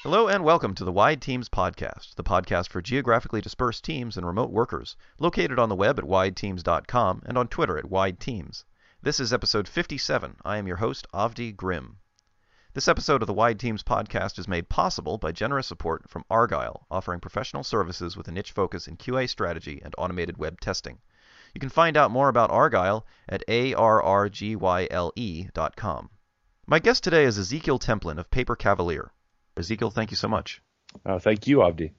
Hello and welcome to the Wide Teams Podcast, the podcast for geographically dispersed teams and remote workers, located on the web at wideteams.com and on Twitter at wideteams. This is episode 57. I am your host, Avdi Grimm. This episode of the Wide Teams Podcast is made possible by generous support from Argyle, offering professional services with a niche focus in QA strategy and automated web testing. You can find out more about Argyle at argyle.com. My guest today is Ezekiel Templin of Paper Cavalier. Ezekiel, thank you so much. Thank you, Avdi.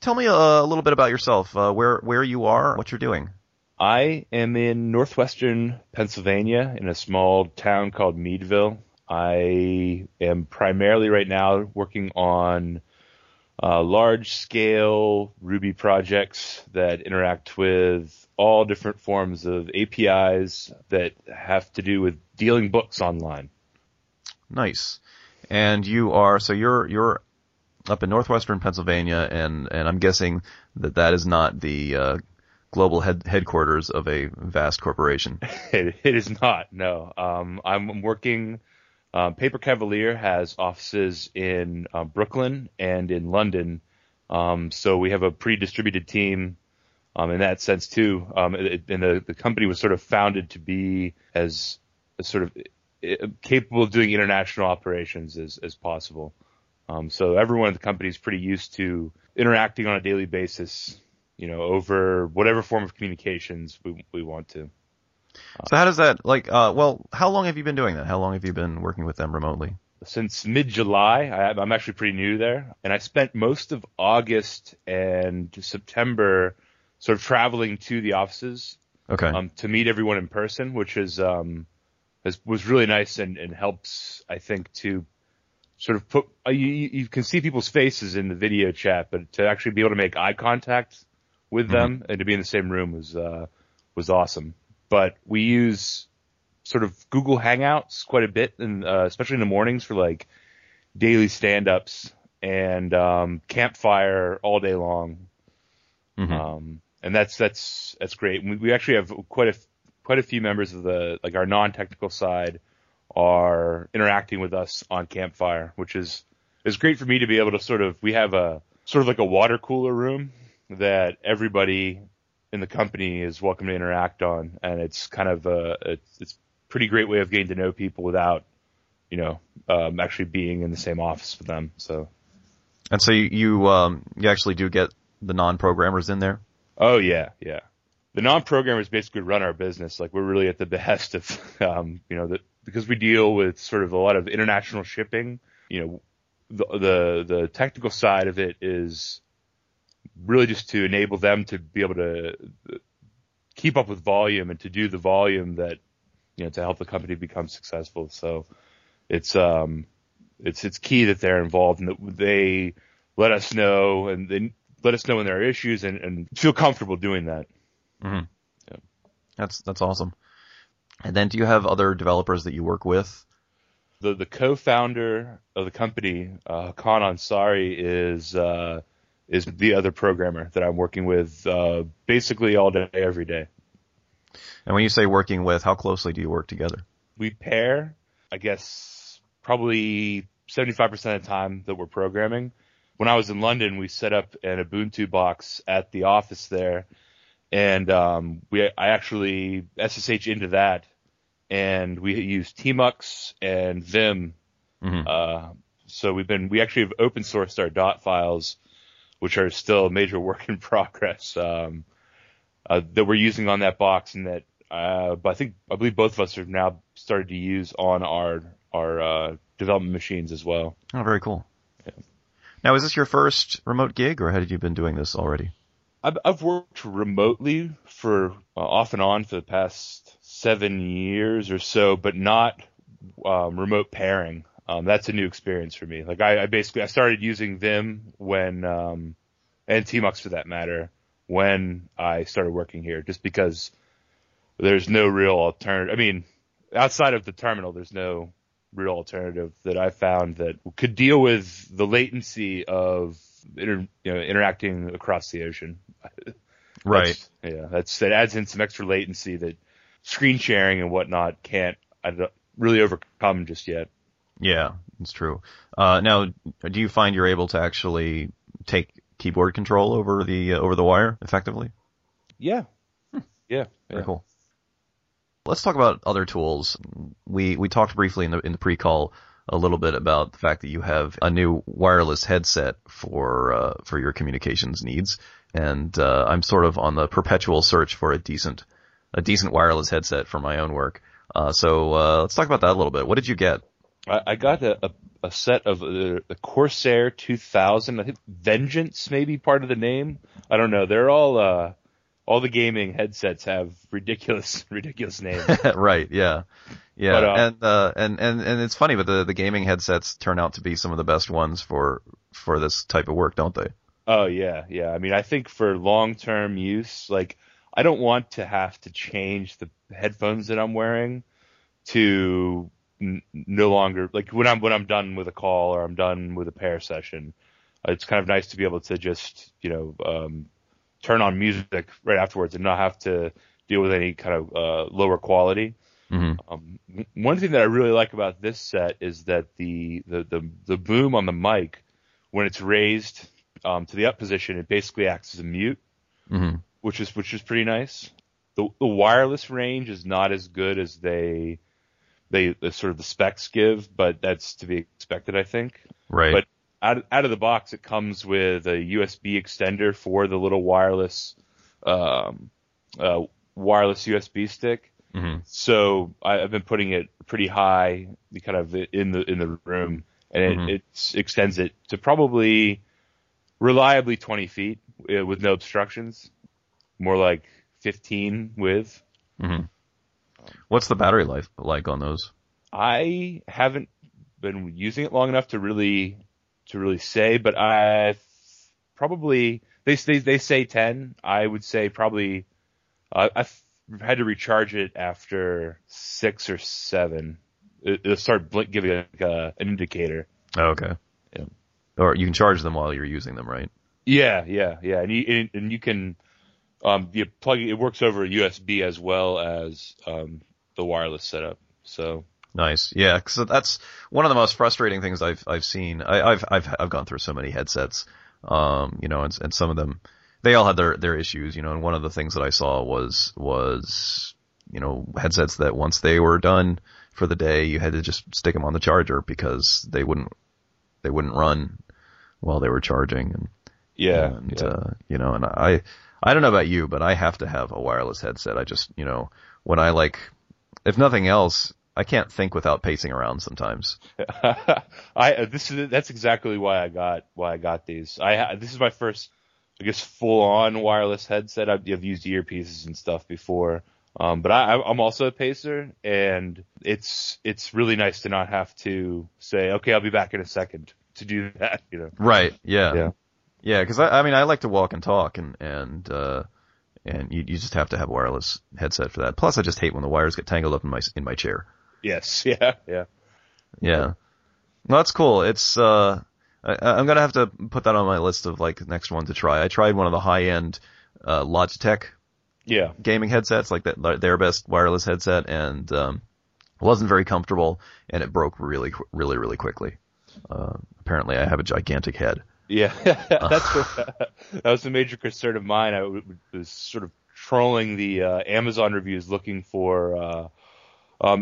Tell me a little bit about yourself, where you are, what you're doing. I am in northwestern Pennsylvania in a small town called Meadville. I am primarily right now working on large-scale Ruby projects that interact with all different forms of APIs that have to do with dealing books online. Nice. And you are, so you're up in northwestern Pennsylvania, and I'm guessing that is not the global headquarters of a vast corporation. It is not, no. I'm working, Paper Cavalier has offices in Brooklyn and in London, so we have a pre-distributed team in that sense too. And the company was sort of founded to be as a sort of capable of doing international operations as possible. So everyone at the company is pretty used to interacting on a daily basis, over whatever form of communications we want to. So how does that, how long have you been doing that? How long have you been working with them remotely? Since mid-July. I'm actually pretty new there. And I spent most of August and September sort of traveling to the offices. Okay. To meet everyone in person, which is, was really nice and helps, I think, to sort of put, you can see people's faces in the video chat, but to actually be able to make eye contact with them and to be in the same room was awesome. But we use sort of Google Hangouts quite a bit, and especially in the mornings for like daily stand-ups and Campfire all day long. Mm-hmm. And that's great. We actually have quite a few members of our non-technical side are interacting with us on Campfire, which is great for me to be able to we have a sort of like a water cooler room that everybody in the company is welcome to interact on, and it's kind of it's pretty great way of getting to know people without actually being in the same office with them. So you actually do get the non-programmers in there? Oh yeah. The non-programmers basically run our business. We're really at the behest of because we deal with sort of a lot of international shipping. The technical side of it is really just to enable them to be able to keep up with volume and to do the volume that, to help the company become successful. So it's key that they're involved and that they let us know when there are issues and feel comfortable doing that. Mm-hmm. Yeah. That's awesome. And then do you have other developers that you work with? The co-founder of the company, Hakan Ensari, is the other programmer that I'm working with basically all day, every day. And when you say working with, how closely do you work together? We pair, I guess, probably 75% of the time that we're programming. When I was in London, we set up an Ubuntu box at the office there, and I actually SSH into that, and we use Tmux and Vim. Mm-hmm. So we actually have open sourced our dot files, which are still a major work in progress that we're using on that box, and that I believe both of us have now started to use on our development machines as well. Oh, very cool. Yeah. Now, is this your first remote gig, or had you been doing this already? I've worked remotely for off and on for the past 7 years or so, but not remote pairing. That's a new experience for me. I started using Vim and Tmux for that matter when I started working here, just because there's no real alternative. I mean, outside of the terminal, there's no real alternative that I found that could deal with the latency of interacting across the ocean. Right. That adds in some extra latency that screen sharing and whatnot can't really overcome just yet. Yeah, it's true. Now, do you find you're able to actually take keyboard control over the wire effectively? Yeah. Yeah. Very cool. Let's talk about other tools. We talked briefly in the pre-call a little bit about the fact that you have a new wireless headset for your communications needs, and I'm sort of on the perpetual search for a decent wireless headset for my own work. So let's talk about that a little bit. What did you get? I got a set of the Corsair 2000. I think Vengeance may be part of the name. I don't know. They're all the gaming headsets have ridiculous names. Right, yeah. Yeah. But, and it's funny, but the gaming headsets turn out to be some of the best ones for this type of work, don't they? Oh yeah, yeah. I mean, I think for long-term use, like I don't want to have to change the headphones that I'm wearing to no longer, like when I'm done with a call or I'm done with a pair session. It's kind of nice to be able to just, turn on music right afterwards and not have to deal with any kind of lower quality. Mm-hmm. One thing that I really like about this set is that the boom on the mic, when it's raised to the up position, it basically acts as a mute, mm-hmm. which is pretty nice. The wireless range is not as good as they sort of the specs give, but that's to be expected, I think. Right. But out of the box, it comes with a USB extender for the little wireless USB stick. Mm-hmm. So I've been putting it pretty high, kind of in the room, and mm-hmm. it extends it to probably reliably 20 feet with no obstructions, more like 15 with. Mm-hmm. What's the battery life like on those? I haven't been using it long enough to really say, but I probably they say 10. I would say probably I've had to recharge it after 6 or 7. It'll start giving like an indicator. Oh, okay. Yeah. Or you can charge them while you're using them, right? Yeah. And you can you plug it works over USB as well as the wireless setup. So. Nice. Yeah. So that's one of the most frustrating things I've seen. I've gone through so many headsets, and some of them, they all had their issues, and one of the things that I saw was headsets that once they were done for the day, you had to just stick them on the charger because they wouldn't run while they were charging. And I don't know about you, but I have to have a wireless headset. I just, when I if nothing else, I can't think without pacing around sometimes. That's exactly why I got these. This is my first, I guess, full-on wireless headset. I've used earpieces and stuff before, but I'm also a pacer, and it's really nice to not have to say, "Okay, I'll be back in a second" to do that. Right? Yeah. Because I like to walk and talk, and you just have to have a wireless headset for that. Plus, I just hate when the wires get tangled up in my chair. Yes. Yeah. Well, that's cool. It's I'm gonna have to put that on my list of next one to try. I tried one of the high end Logitech gaming headsets, their best wireless headset, and wasn't very comfortable, and it broke really really really quickly. Apparently, I have a gigantic head. Yeah, that was a major concern of mine. I was sort of trolling the Amazon reviews looking for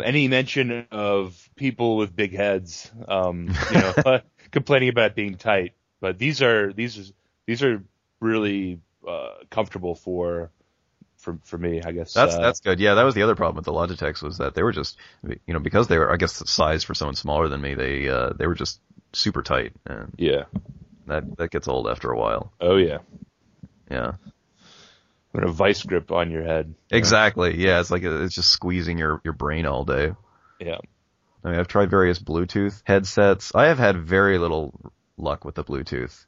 any mention of people with big heads, complaining about it being tight. But these are really comfortable for me, I guess. That's good. Yeah, that was the other problem with the Logitechs, was that they were just, because they were, I guess, sized for someone smaller than me. They were just super tight. And yeah. That gets old after a while. Oh yeah, yeah. Put a vice grip on your head. Exactly. Yeah, it's it's just squeezing your brain all day. Yeah. I mean, I've tried various Bluetooth headsets. I have had very little luck with the Bluetooth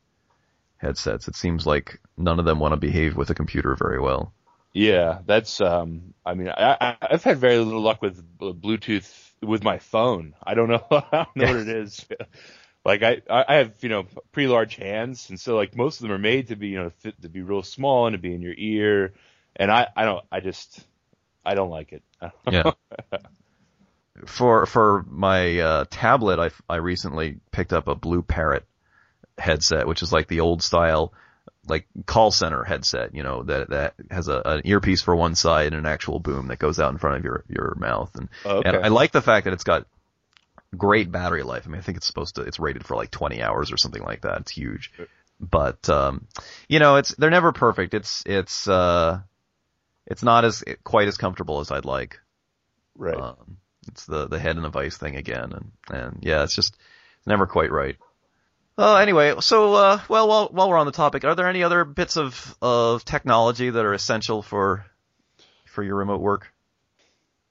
headsets. It seems like none of them want to behave with a computer very well. Yeah, that's. I mean, I've had very little luck with Bluetooth with my phone. I don't know what it is. Like I have, pretty large hands, and so like most of them are made to be, to be real small and to be in your ear. And I don't like it. Yeah. For my tablet, I recently picked up a Blue Parrot headset, which is like the old style, like call center headset. That has an earpiece for one side and an actual boom that goes out in front of your mouth. And, and I like the fact that it's got great battery life. I mean, I think it's rated for like 20 hours or something like that. It's huge, but they're never perfect. It's not quite as comfortable as I'd like. Right. It's the head and the vice thing again, and yeah, it's just never quite right. Anyway, so while we're on the topic, are there any other bits of technology that are essential for your remote work?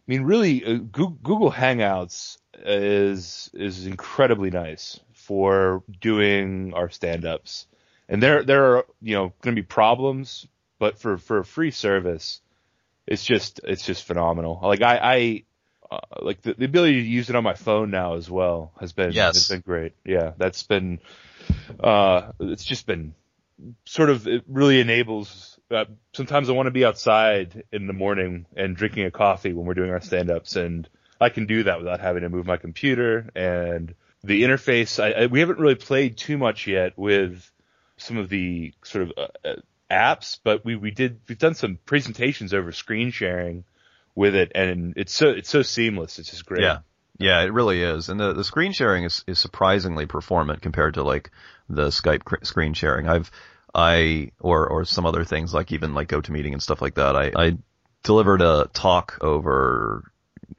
I mean, really, Google Hangouts is incredibly nice for doing our stand-ups. And there are, going to be problems, but for a free service, it's just phenomenal. Like I the ability to use it on my phone now as well has been great. Yeah, that's been it's just been sort of, it really enables. Sometimes I want to be outside in the morning and drinking a coffee when we're doing our stand-ups, and I can do that without having to move my computer. And the interface, we haven't really played too much yet with some of the sort of apps, but we've done some presentations over screen sharing with it, and it's so seamless. It's just great. Yeah, it really is. And the screen sharing is surprisingly performant compared to like the Skype screen sharing. Or some other things, like even like GoToMeeting and stuff like that. I delivered a talk over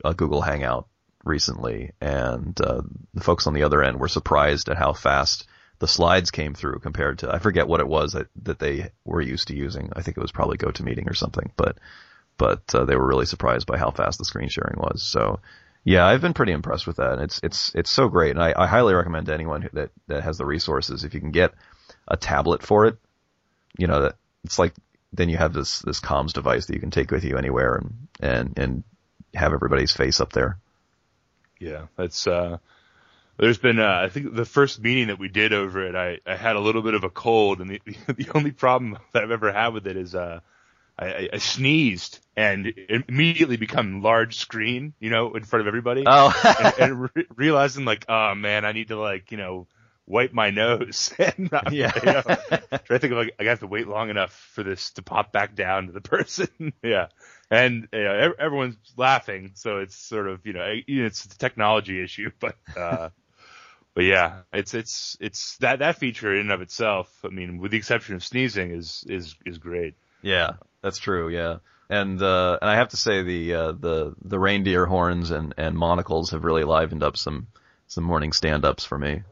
a Google Hangout recently, and the folks on the other end were surprised at how fast the slides came through compared to, I forget what it was that they were used to using. I think it was probably GoToMeeting or something, but they were really surprised by how fast the screen sharing was. So yeah, I've been pretty impressed with that. And it's so great. And I highly recommend to anyone that has the resources, if you can get a tablet for it, that it's like, then you have this comms device that you can take with you anywhere and have everybody's face up there. Yeah. That's, there's been, I think the first meeting that we did over it, I had a little bit of a cold, and the only problem that I've ever had with it is, I sneezed and immediately become large screen, in front of everybody. Oh. and realizing like, oh man, I need to like, wipe my nose. And I think like I have to wait long enough for this to pop back down to the person. Yeah. And everyone's laughing. So it's sort of, it's a technology issue, but yeah, it's that feature in and of itself. I mean, with the exception of sneezing is great. Yeah, that's true. Yeah, and I have to say the reindeer horns and monocles have really livened up some morning stand-ups for me.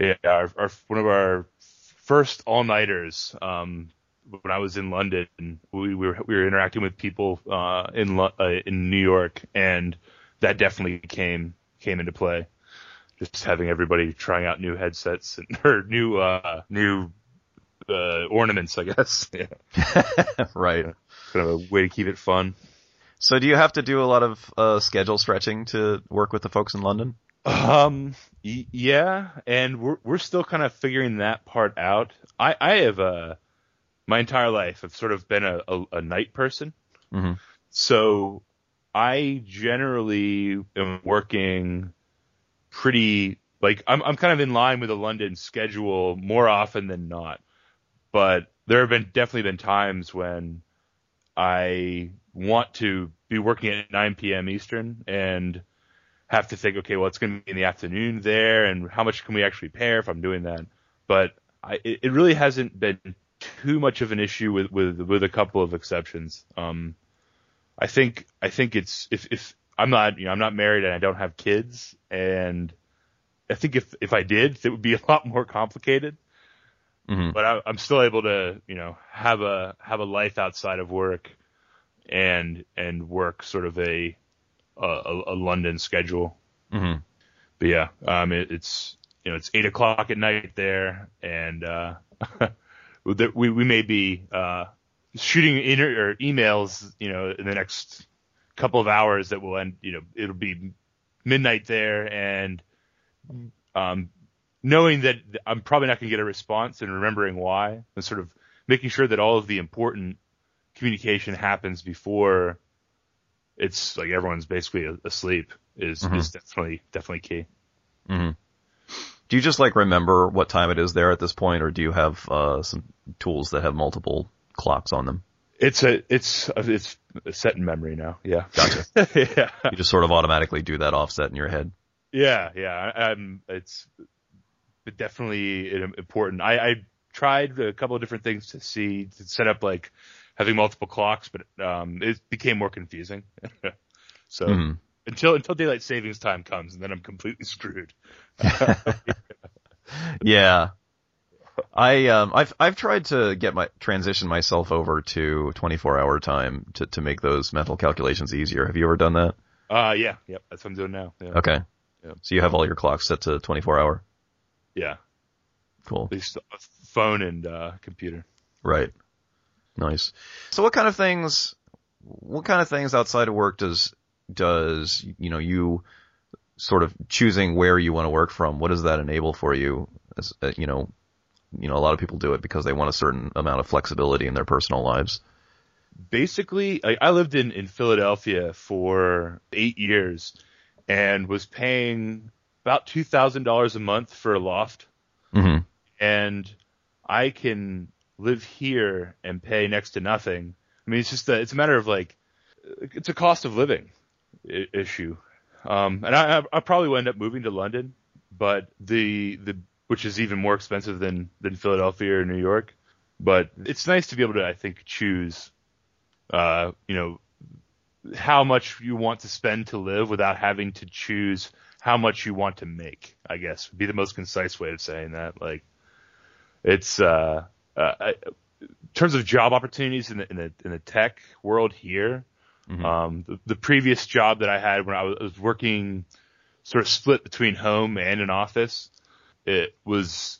Yeah, our one of our first all-nighters when I was in London, we were interacting with people in New York, and that definitely came into play. Just having everybody trying out new headsets or new. Ornaments, I guess. Yeah. Right. Kind of a way to keep it fun. So do you have to do a lot of schedule stretching to work with the folks in London? Yeah, and we're still kind of figuring that part out. I have my entire life I've sort of been a night person. Mm-hmm. So I generally am working pretty, like I'm kind of in line with a London schedule more often than not. But there have definitely been times when I want to be working at 9 p.m. Eastern and have to think, okay, well, it's going to be in the afternoon there, and how much can we actually pare if I'm doing that? But it really hasn't been too much of an issue with a couple of exceptions. I think it's if I'm not I'm not married and I don't have kids, and I think if I did, it would be a lot more complicated. Mm-hmm. But I'm still able to, have a life outside of work, and work sort of a London schedule. Mm-hmm. But yeah, it's 8:00 at night there, and we may be shooting emails, in the next couple of hours that will end. It'll be midnight there, and knowing that I'm probably not going to get a response and remembering why, and sort of making sure that all of the important communication happens before it's like everyone's basically asleep is definitely key. Mm-hmm. Do you just like remember what time it is there at this point, or do you have some tools that have multiple clocks on them? It's set in memory now. Yeah. Gotcha. Yeah. You just sort of automatically do that offset in your head. Yeah. Yeah. It's definitely important. I tried a couple of different things to set up like having multiple clocks, but it became more confusing. So until daylight savings time comes, and then I'm completely screwed. Yeah. I've tried to get transition myself over to 24-hour time to make those mental calculations easier. Have you ever done that? Yeah. Yep. That's what I'm doing now. Yeah. Okay. Yeah. So you have all your clocks set to 24-hour? Yeah. Cool. At least phone and computer. Right. Nice. So what kind of things outside of work does, you know, you sort of choosing where you want to work from, what does that enable for you? As, you know, a lot of people do it because they want a certain amount of flexibility in their personal lives. Basically, I lived in Philadelphia for 8 years and was paying about $2,000 a month for a loft. Mm-hmm. And I can live here and pay next to nothing. I mean, it's just it's a matter of like, it's a cost of living issue. And I probably will end up moving to London, but which is even more expensive than Philadelphia or New York. But it's nice to be able to, I think, choose, you know, how much you want to spend to live without having to choose how much you want to make, I guess would be the most concise way of saying that. Like, it's, in terms of job opportunities in the tech world here, the previous job that I had when I was working sort of split between home and an office, it was,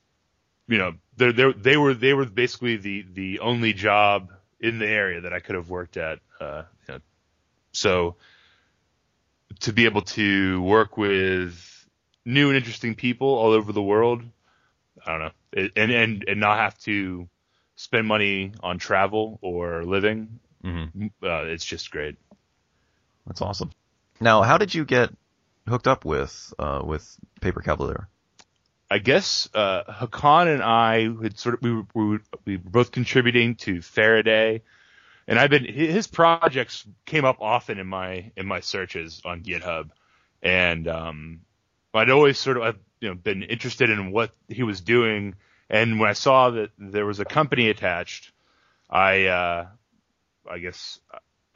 you know, they were basically the only job in the area that I could have worked at. You know, so to be able to work with new and interesting people all over the world, I don't know, and not have to spend money on travel or living. Mm-hmm. It's just great. That's awesome. Now, how did you get hooked up with Paper Cavalier? I guess Hakan and I had sort of we were both contributing to Faraday, and his projects came up often in my searches on GitHub, and I'd always sort of been interested in what he was doing, and when I saw that there was a company attached, I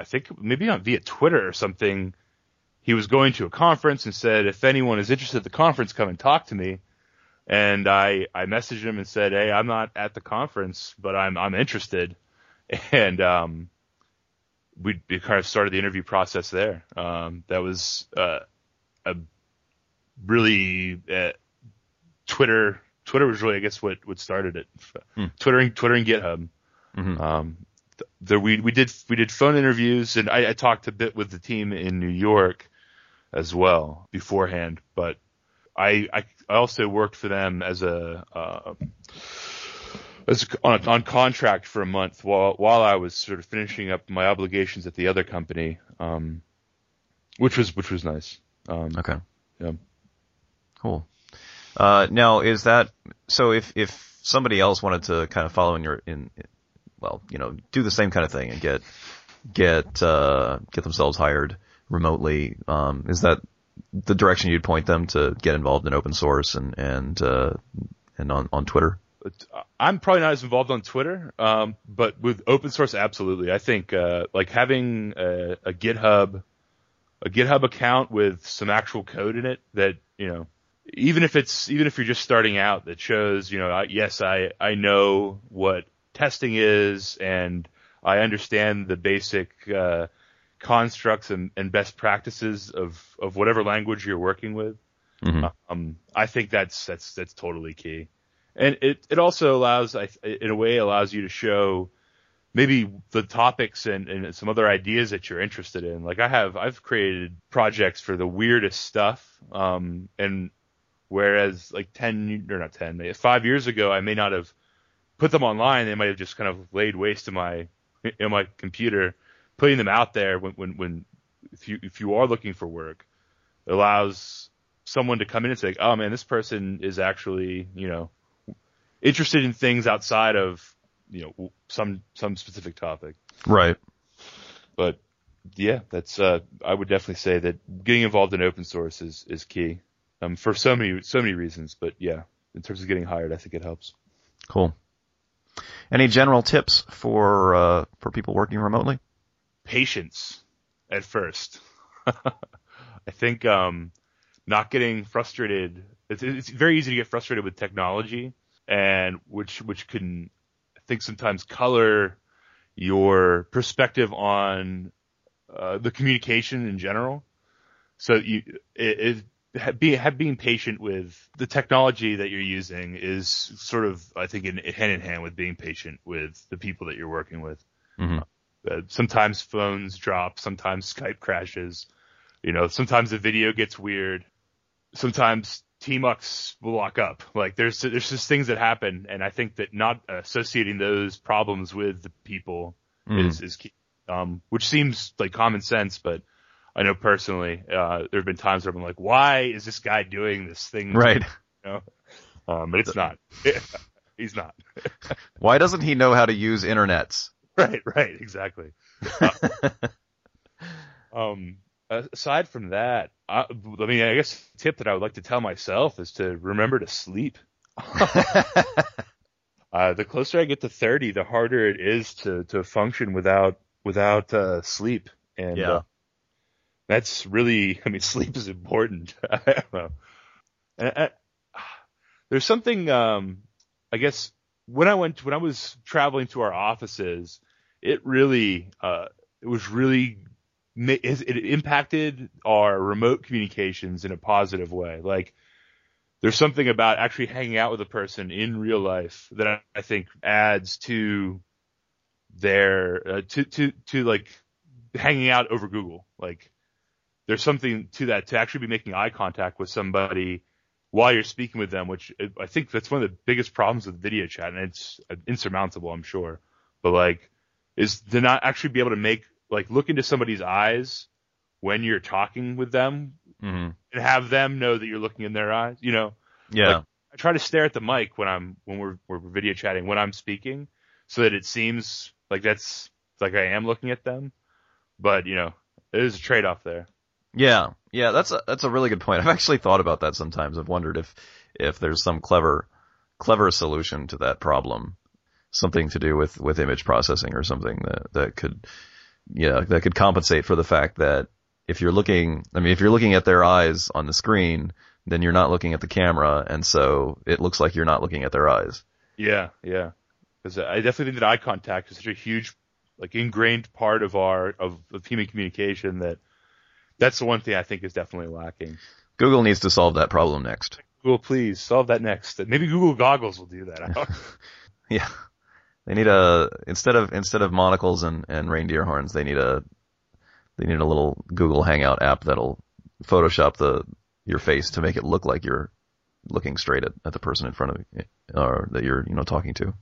think maybe via Twitter or something, he was going to a conference and said, if anyone is interested at the conference, come and talk to me. And I messaged him and said, hey, I'm not at the conference, but I'm interested. And we kind of started the interview process there. That was a really Twitter. Twitter was really, I guess, what started it. Twitter and GitHub. Mm-hmm. We did phone interviews, and I talked a bit with the team in New York as well beforehand. But I also worked for them as on contract for a month while I was sort of finishing up my obligations at the other company, which was nice. Okay. Yeah. Cool. Now is that so? If somebody else wanted to kind of follow do the same kind of thing and get themselves hired remotely, is that the direction you'd point them to get involved in open source and on Twitter? I'm probably not as involved on Twitter, but with open source, absolutely. I think like having a GitHub account with some actual code in it that even if you're just starting out, that shows I know what testing is, and I understand the basic constructs and best practices of whatever language you're working with. Mm-hmm. I think that's totally key, and it also allows you to show maybe the topics and some other ideas that you're interested in. Like I've created projects for the weirdest stuff. And whereas like 5 years ago, I may not have put them online. They might have just kind of laid waste to in my computer. Putting them out there when if you are looking for work, it allows someone to come in and say, oh man, this person is actually, interested in things outside of, some specific topic. Right. But yeah, that's, I would definitely say that getting involved in open source is key, for so many reasons, but yeah, in terms of getting hired, I think it helps. Cool. Any general tips for people working remotely? Patience at first. I think, not getting frustrated. It's very easy to get frustrated with technology, and which can, I think, sometimes color your perspective on the communication in general. So being patient with the technology that you're using is sort of, I think, hand in hand with being patient with the people that you're working with. Mm-hmm. Sometimes phones drop, sometimes Skype crashes, sometimes the video gets weird, sometimes Tmux will lock up. Like there's just things that happen, and I think that not associating those problems with the people is key, which seems like common sense, but I know personally there have been times where I've been like, why is this guy doing this thing? Right. But it's not. He's not. Why doesn't he know how to use internets? Right, exactly. Aside from that, I guess the tip that I would like to tell myself is to remember to sleep. The closer I get to 30, the harder it is to function without sleep. And yeah. That's really, sleep is important. I don't know. And there's something, I guess, when I was traveling to our offices, it really, it impacted our remote communications in a positive way. Like there's something about actually hanging out with a person in real life that I think adds to their, to like hanging out over Google. Like there's something to that, to actually be making eye contact with somebody while you're speaking with them, which I think that's one of the biggest problems with video chat, and it's insurmountable, I'm sure. But like, is to not actually be able to look into somebody's eyes when you're talking with them, and have them know that you're looking in their eyes. Yeah. Like, I try to stare at the mic when we're video chatting when I'm speaking, so that it seems like that's like I am looking at them. But there's a trade off there. Yeah, that's a really good point. I've actually thought about that sometimes. I've wondered if there's some clever solution to that problem, something to do with image processing or something that could compensate for the fact that if you're looking at their eyes on the screen, then you're not looking at the camera, and so it looks like you're not looking at their eyes. Yeah, because I definitely think that eye contact is such a huge, like, ingrained part of our human communication that. That's the one thing I think is definitely lacking. Google needs to solve that problem next. Google, please solve that next. Maybe Google goggles will do that. I don't know. Yeah, they need instead of monocles and reindeer horns, they need a little Google Hangout app that'll Photoshop your face to make it look like you're looking straight at the person in front of you, or that you're talking to.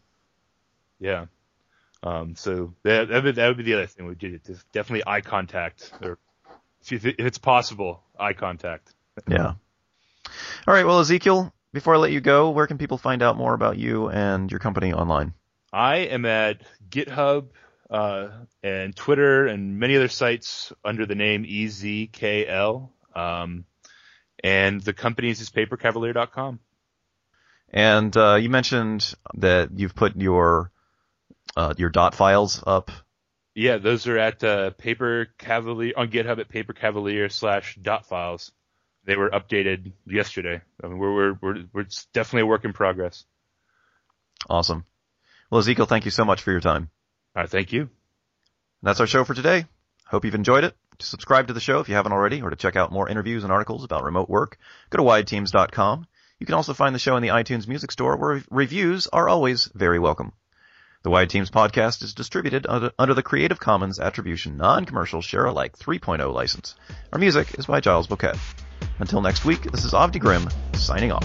Yeah. So that would be the other thing we did. Definitely eye contact. If it's possible, eye contact. Yeah. All right. Well, Ezekiel, before I let you go, where can people find out more about you and your company online? I am at GitHub and Twitter and many other sites under the name EZKL. And the company is papercavalier.com. And you mentioned that you've put your dot files up. Yeah, those are at Paper Cavalier on GitHub at papercavalier.com/dotfiles. They were updated yesterday. We're definitely a work in progress. Awesome. Well, Ezekiel, thank you so much for your time. All right, thank you. And that's our show for today. Hope you've enjoyed it. To subscribe to the show if you haven't already, or to check out more interviews and articles about remote work, go to wiredteams.com. You can also find the show in the iTunes Music Store, where reviews are always very welcome. The Wide Teams podcast is distributed under the Creative Commons Attribution Non-Commercial Share-alike 3.0 license. Our music is by Giles Bouquet. Until next week, this is Avdi Grimm, signing off.